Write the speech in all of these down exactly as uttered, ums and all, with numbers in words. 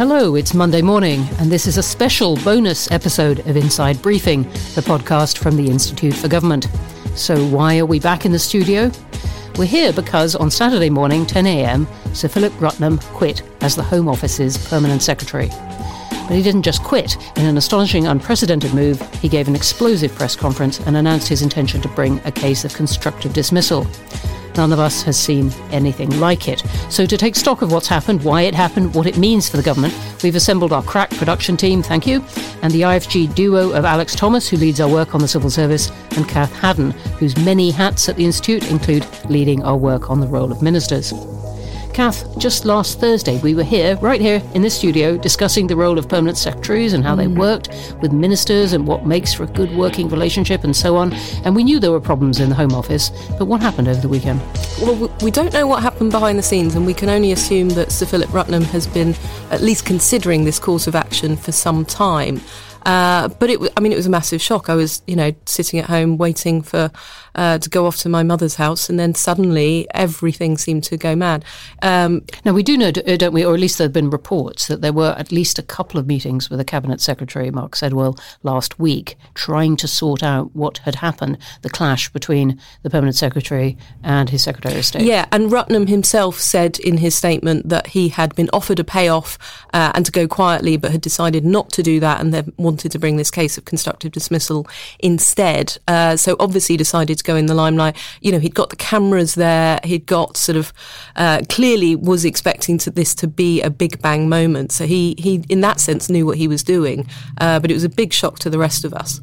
Hello, it's Monday morning, and this is a special bonus episode of Inside Briefing, the podcast from the Institute for Government. So why are we back in the studio? We're here because on Saturday morning, ten a.m, Sir Philip Rutnam quit as the Home Office's Permanent Secretary. But he didn't just quit. In an astonishing, unprecedented move, he gave an explosive press conference and announced his intention to bring a case of constructive dismissal. None of us has seen anything like it. So to take stock of what's happened, why it happened, what it means for the government, we've assembled our crack production team, thank you, and the I F G duo of Alex Thomas, who leads our work on the Civil Service, and Cath Haddon, whose many hats at the Institute include leading our work on the role of ministers. Cath, just last Thursday we were here, right here in this studio, discussing the role of permanent secretaries and how they worked with ministers and what makes for a good working relationship and so on. And we knew there were problems in the Home Office, but what happened over the weekend? Well, we don't know what happened behind the scenes, and we can only assume that Sir Philip Rutnam has been at least considering this course of action for some time. Uh, but it, I mean, it was a massive shock. I was, you know, sitting at home waiting for uh, to go off to my mother's house, and then suddenly everything seemed to go mad. Um, now we do know, don't we? Or at least there have been reports that there were at least a couple of meetings with the Cabinet Secretary Mark Sedwill last week, trying to sort out what had happened—the clash between the Permanent Secretary and his Secretary of State. Yeah, and Rutnam himself said in his statement that he had been offered a payoff uh, and to go quietly, but had decided not to do that, and there wanted to bring this case of constructive dismissal instead. Uh, so obviously decided to go in the limelight. You know, he'd got the cameras there. He'd got sort of uh, clearly was expecting to, this to be a big bang moment. So he, he in that sense, knew what he was doing. Uh, but it was a big shock to the rest of us.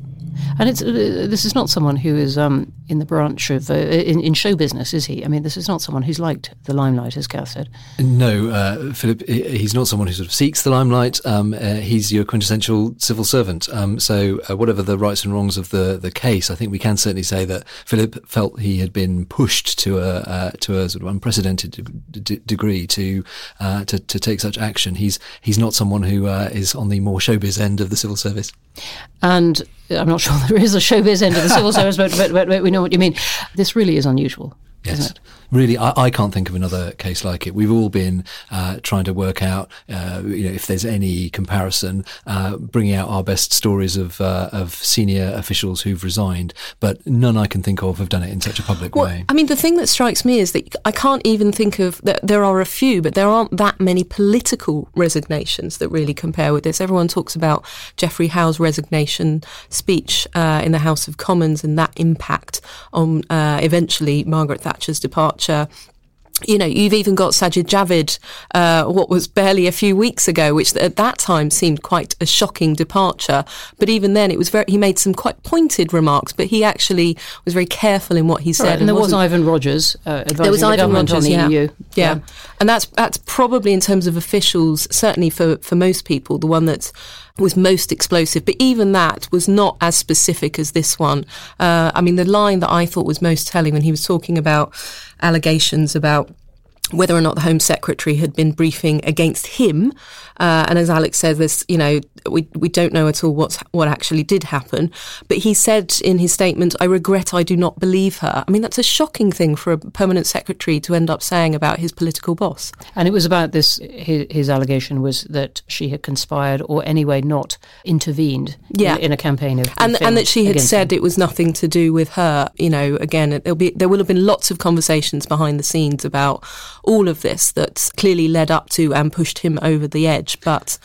And it's uh, this is not someone who is um, in the branch of, uh, in, in show business, is he? I mean, this is not someone who's liked the limelight, as Cath said. No, uh, Philip, he's not someone who sort of seeks the limelight. Um, uh, he's your quintessential civil servant. Um, so uh, whatever the rights and wrongs of the, the case, I think we can certainly say that Philip felt he had been pushed to a uh, to a sort of unprecedented de- de- degree to, uh, to to take such action. He's he's not someone who uh, is on the more showbiz end of the civil service. And I'm not sure there is a showbiz end of the civil service, but, but, but we know what you mean. This really is unusual. Yes. Isn't it? Really, I, I can't think of another case like it. We've all been uh, trying to work out, uh, you know, if there's any comparison, uh, bringing out our best stories of uh, of senior officials who've resigned, but none I can think of have done it in such a public well, way. I mean, the thing that strikes me is that I can't even think of, that there are a few, but there aren't that many political resignations that really compare with this. Everyone talks about Geoffrey Howe's resignation speech uh, in the House of Commons and that impact on uh, eventually Margaret Thatcher's departure. You know, you've even got Sajid Javid, uh, what was barely a few weeks ago, which at that time seemed quite a shocking departure. But even then, it was very, he made some quite pointed remarks, but he actually was very careful in what he said. Right, and, and there was Ivan Rogers uh, advising there was the Ivan government Rogers, on the yeah. E U. Yeah. yeah, and that's that's probably in terms of officials, certainly for, for most people, the one that's was most explosive, but even that was not as specific as this one. Uh, I mean, the line that I thought was most telling when he was talking about allegations about whether or not the Home Secretary had been briefing against him, uh, and as Alex said, this, you know, we we don't know at all what's, what actually did happen, but he said in his statement, "I regret I do not believe her." I mean, that's a shocking thing for a permanent secretary to end up saying about his political boss. And it was about this, his, his allegation was that she had conspired or anyway not intervened yeah. in, in a campaign of... And, and that she had said him. It was nothing to do with her. You know, again, it'll be, there will have been lots of conversations behind the scenes about all of this that's clearly led up to and pushed him over the edge. But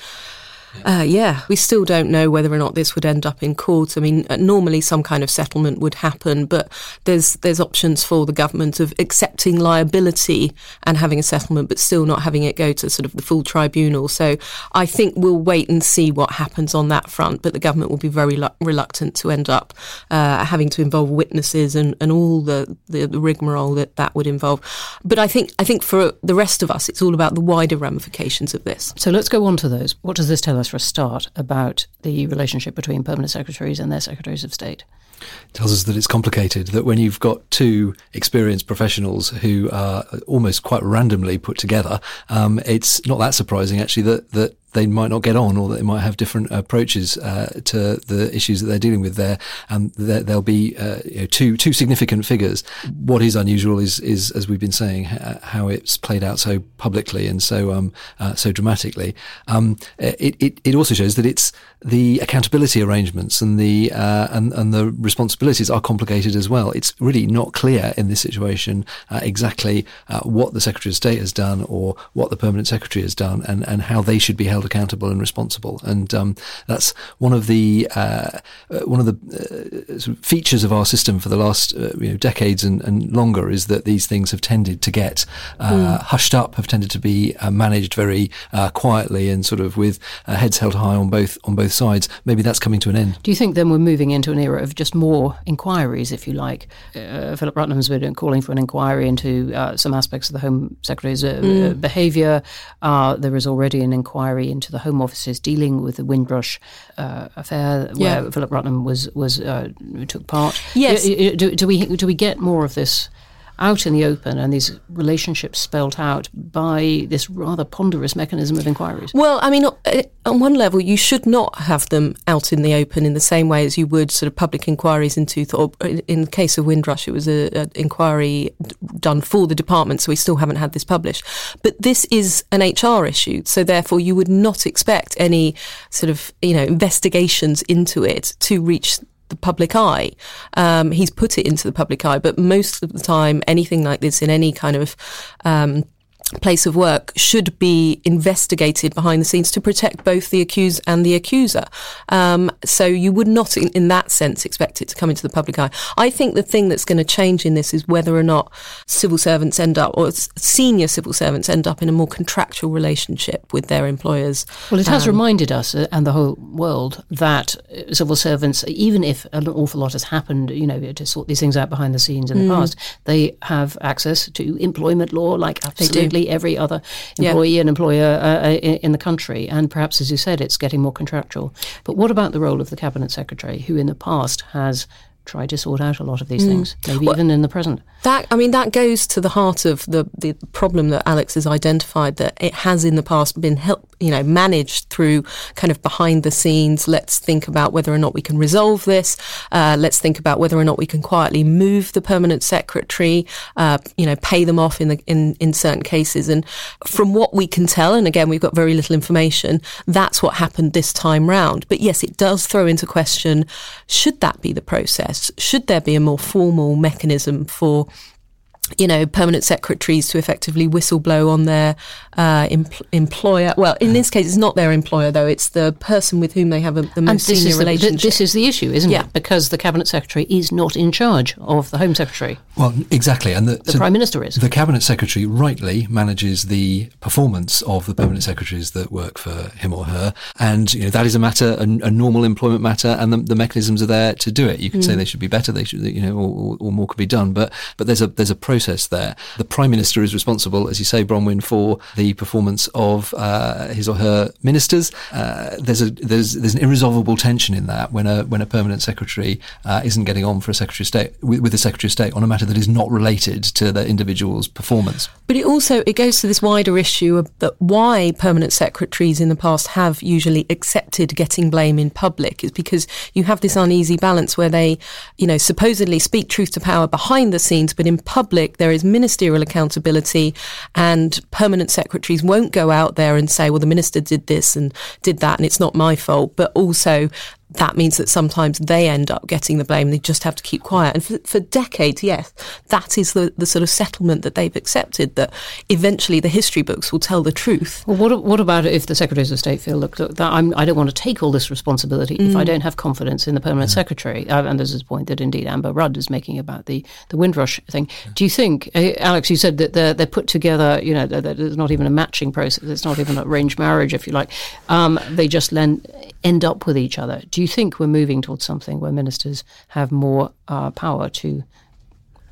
uh, yeah, we still don't know whether or not this would end up in court. I mean, normally some kind of settlement would happen, but there's there's options for the government of accepting liability and having a settlement, but still not having it go to sort of the full tribunal. So I think we'll wait and see what happens on that front, but the government will be very lu- reluctant to end up uh, having to involve witnesses and, and all the, the, the rigmarole that that would involve. But I think, I think for the rest of us, it's all about the wider ramifications of this. So let's go on to those. What does this tell us for a start about the relationship between permanent secretaries and their secretaries of state? It tells us that it's complicated, that when you've got two experienced professionals who are almost quite randomly put together, um, it's not that surprising actually that that they might not get on, or they might have different approaches uh, to the issues that they're dealing with there, and there, there'll be uh, you know, two two significant figures. What is unusual is, is as we've been saying, how it's played out so publicly and so um uh, so dramatically. Um, it, it it also shows that it's the accountability arrangements and the uh, and and the responsibilities are complicated as well. It's really not clear in this situation uh, exactly uh, what the Secretary of State has done or what the Permanent Secretary has done, and and how they should be held accountable and responsible. And um, that's one of the uh, one of the uh, sort of features of our system for the last uh, you know, decades and, and longer, is that these things have tended to get uh, mm. hushed up, have tended to be uh, managed very uh, quietly and sort of with uh, heads held high on both on both sides. Maybe that's coming to an end. Do you think then we're moving into an era of just more inquiries, if you like? Uh, Philip Rutnam's been calling for an inquiry into uh, some aspects of the Home Secretary's uh, mm. behaviour. Uh, there is already an inquiry into the Home Office's dealing with the Windrush uh, affair, yeah. where Philip Rutnam was was uh, took part. Yes, do, do, do we do we get more of this out in the open, and these relationships spelled out by this rather ponderous mechanism of inquiries? Well, I mean, on one level, you should not have them out in the open in the same way as you would sort of public inquiries into, or in the case of Windrush, it was an inquiry done for the department, so we still haven't had this published. But this is an H R issue, so therefore you would not expect any sort of, you know, investigations into it to reach the public eye. Um, he's put it into the public eye, but most of the time, anything like this in any kind of um, place of work should be investigated behind the scenes to protect both the accused and the accuser. Um, so you would not, in, in that sense, expect it to come into the public eye. I think the thing that's going to change in this is whether or not civil servants end up, or senior civil servants end up in a more contractual relationship with their employers. Well, it has um, reminded us uh, and the whole world that civil servants, even if an awful lot has happened, you know, to sort these things out behind the scenes in mm. the past, they have access to employment law like absolutely every other employee yeah. and employer uh, in the country, and perhaps, as you said, it's getting more contractual. But what about the role of the Cabinet Secretary, who in the past has tried to sort out a lot of these mm. things, maybe well, even in the present? That I mean, that goes to the heart of the, the problem that Alex has identified, that it has in the past been help, you know, managed through kind of behind the scenes. Let's think about whether or not we can resolve this. Uh, let's think about whether or not we can quietly move the Permanent Secretary, uh, you know, pay them off in, the, in, in certain cases. And from what we can tell, and again, we've got very little information, that's what happened this time round. But yes, it does throw into question, should that be the process? Should there be a more formal mechanism for, you know, permanent secretaries to effectively whistleblow on their uh, empl- employer? Well, in this case, it's not their employer, though. It's the person with whom they have a, the most senior relationship. And this is the issue, isn't yeah. it? Because the Cabinet Secretary is not in charge of the Home Secretary. Well, exactly. And the, the so Prime Minister is. The Cabinet Secretary rightly manages the performance of the permanent secretaries that work for him or her. And, you know, that is a matter, a, a normal employment matter, and the, the mechanisms are there to do it. You could mm. say they should be better, they should, you know, or, or more could be done. But, but there's a, there's a process there. The Prime Minister is responsible, as you say, Bronwyn, for the performance of uh, his or her ministers. Uh, there's a there's there's an irresolvable tension in that when a when a permanent secretary uh, isn't getting on for a Secretary of State with, with the Secretary of State on a matter that is not related to the individual's performance. But it also it goes to this wider issue of that why permanent secretaries in the past have usually accepted getting blame in public is because you have this uneasy balance where they, you know, supposedly speak truth to power behind the scenes, but in public there is ministerial accountability, and permanent secretaries won't go out there and say, well, the minister did this and did that and it's not my fault. But also that means that sometimes they end up getting the blame. They just have to keep quiet. And for, for decades, yes, that is the, the sort of settlement that they've accepted, that eventually the history books will tell the truth. Well, what what about if the Secretaries of State feel, look, look that I'm, I don't want to take all this responsibility mm. if I don't have confidence in the Permanent yeah. Secretary? Uh, and there's this point that indeed Amber Rudd is making about the, the Windrush thing. Yeah. Do you think, uh, Alex, you said that they're, they're put together, you know, there's not even a matching process, there's not even an arranged marriage, if you like. Um, they just lend, end up with each other. Do you think we're moving towards something where ministers have more uh, power to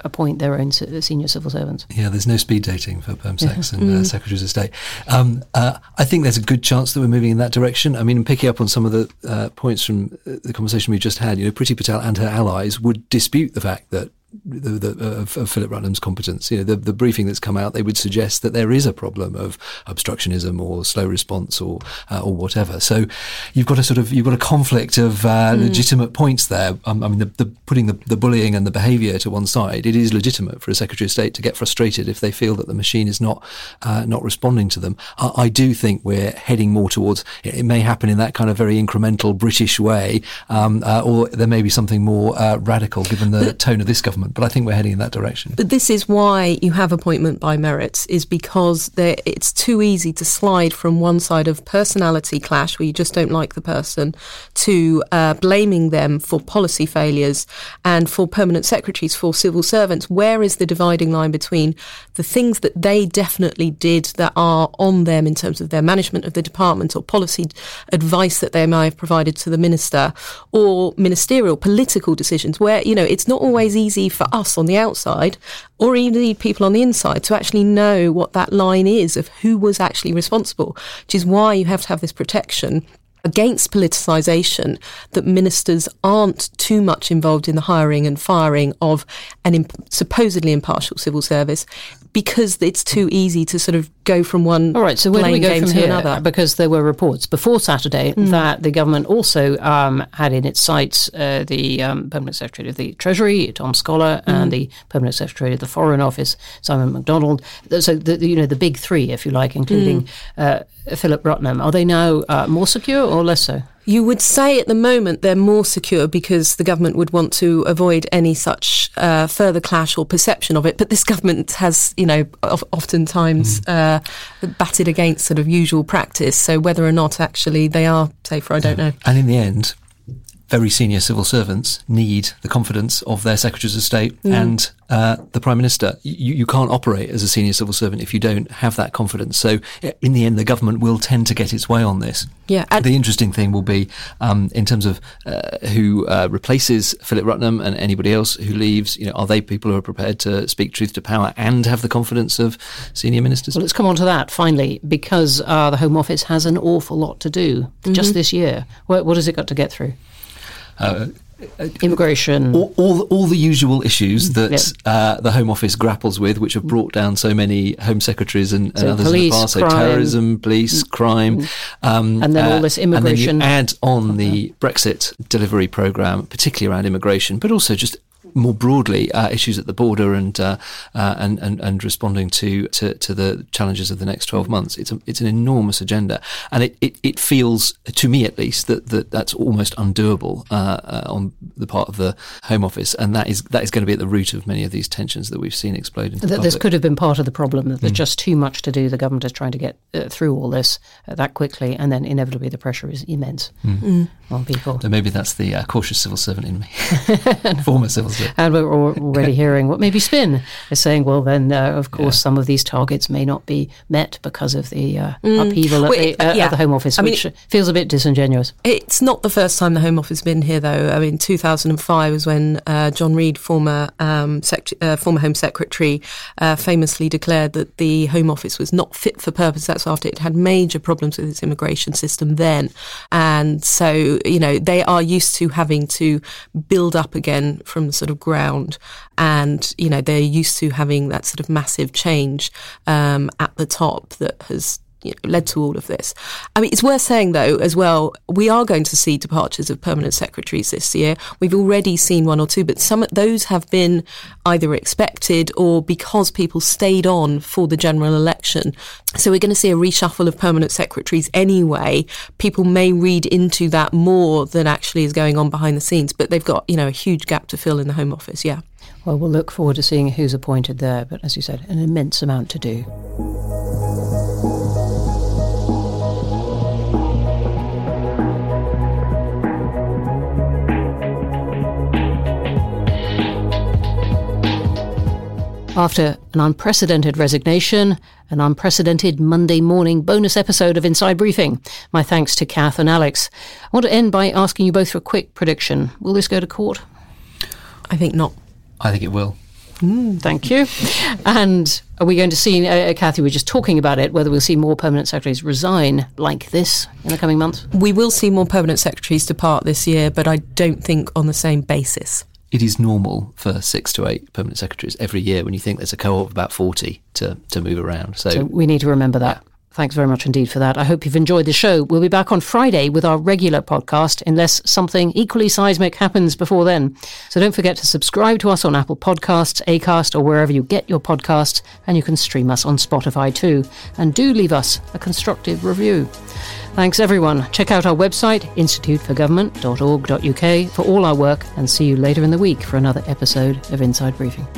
appoint their own senior civil servants? Yeah, there's no speed dating for perm secs and uh, secretaries of state. Um, uh, I think there's a good chance that we're moving in that direction. I mean, picking up on some of the uh, points from the conversation we just had, you know, Priti Patel and her allies would dispute the fact that the, the, uh, of Philip Rutnam's competence. You know, the, the briefing that's come out, they would suggest that there is a problem of obstructionism or slow response or uh, or whatever. So you've got a sort of you've got a conflict of uh, mm. legitimate points there. Um, I mean, the, the putting the, the bullying and the behaviour to one side, it is legitimate for a Secretary of State to get frustrated if they feel that the machine is not uh, not responding to them. I, I do think we're heading more towards it, it may happen in that kind of very incremental British way, um, uh, or there may be something more uh, radical given the but, tone of this government. But I think we're heading in that direction. But this is why you have appointment by merit, is because it's too easy to slide from one side of personality clash, where you just don't like the person, to uh, blaming them for policy failures and for permanent secretaries, for civil servants. Where is the dividing line between the things that they definitely did that are on them in terms of their management of the department or policy advice that they may have provided to the minister, or ministerial political decisions, where, you know, it's not always easy for us on the outside, or even people on the inside, to actually know what that line is of who was actually responsible, which is why you have to have this protection against politicisation, that ministers aren't too much involved in the hiring and firing of an imp- supposedly impartial civil service, because it's too easy to sort of go from one All right, so where do we go game from to here? Another. Because there were reports before Saturday mm. that the government also um, had in its sights uh, the um, Permanent Secretary of the Treasury, Tom Scholar, mm. and the Permanent Secretary of the Foreign Office, Simon MacDonald. So, the, you know, the big three, if you like, including mm. uh, Philip Rutnam. Are they now uh, more secure or less so? You would say at the moment they're more secure, because the government would want to avoid any such uh, further clash or perception of it. But this government has, you know, of, oftentimes mm. uh, batted against sort of usual practice. So whether or not actually they are safer, I don't yeah. know. And in the end, very senior civil servants need the confidence of their Secretaries of State mm. and uh, the Prime Minister. You, you can't operate as a senior civil servant if you don't have that confidence. So in the end, the government will tend to get its way on this. Yeah, and the interesting thing will be um, in terms of uh, who uh, replaces Philip Rutnam and anybody else who leaves. You know, are they people who are prepared to speak truth to power and have the confidence of senior ministers? Well, let's come on to that finally, because uh, the Home Office has an awful lot to do mm-hmm. just this year. What, what has it got to get through? Uh, Immigration, all, all all the usual issues that yep. uh, the Home Office grapples with, which have brought down so many Home Secretaries and, and so others police, in the past. So crime. terrorism, police, crime, um, and then uh, all this immigration. And then you add on the Brexit delivery programme, particularly around immigration, but also just more broadly uh, issues at the border and, uh, uh, and and and responding to, to to the challenges of the next twelve months. It's a, it's an enormous agenda, and it, it, it feels to me at least that, that that's almost undoable uh, uh, on the part of the Home Office, and that is that is going to be at the root of many of these tensions that we've seen explode into the public. This could have been part of the problem, that there's mm. just too much to do. The government is trying to get uh, through all this uh, that quickly, and then inevitably the pressure is immense mm. Mm. on people. So maybe that's the uh, cautious civil servant in me, former civil servant. And we're already hearing what maybe Spin is saying, well, then, uh, of course, yeah. some of these targets may not be met because of the uh, mm. upheaval well, at, the, uh, yeah. at the Home Office, I which mean, feels a bit disingenuous. It's not the first time the Home Office has been here, though. I mean, two thousand five was when uh, John Reid, former, um, sec- uh, former Home Secretary, uh, famously declared that the Home Office was not fit for purpose. That's after it had major problems with its immigration system then. And so, you know, they are used to having to build up again from the sort of ground, and you know they're used to having that sort of massive change um, at the top that has you know, led to all of this. I mean, it's worth saying though as well, we are going to see departures of permanent secretaries this year. We've already seen one or two, but some of those have been either expected or because people stayed on for the general election. So we're going to see a reshuffle of permanent secretaries anyway. People may read into that more than actually is going on behind the scenes, but they've got, you know, a huge gap to fill in the Home Office, yeah. Well, we'll look forward to seeing who's appointed there, but as you said, an immense amount to do. After an unprecedented resignation, an unprecedented Monday morning bonus episode of Inside Briefing. My thanks to Cath and Alex. I want to end by asking you both for a quick prediction. Will this go to court? I think not. I think it will. Mm, thank you. And are we going to see, uh, Cathy, we were just talking about it, whether we'll see more permanent secretaries resign like this in the coming months? We will see more permanent secretaries depart this year, but I don't think on the same basis. it is normal for six to eight permanent secretaries every year when you think there's a cohort of about forty to, to move around. So, so we need to remember that. Yeah. Thanks very much indeed for that. I hope you've enjoyed the show. We'll be back on Friday with our regular podcast, unless something equally seismic happens before then. So don't forget to subscribe to us on Apple Podcasts, Acast, or wherever you get your podcasts, and you can stream us on Spotify too. And do leave us a constructive review. Thanks everyone. Check out our website, institute for government dot org dot U K, for all our work, and see you later in the week for another episode of Inside Briefing.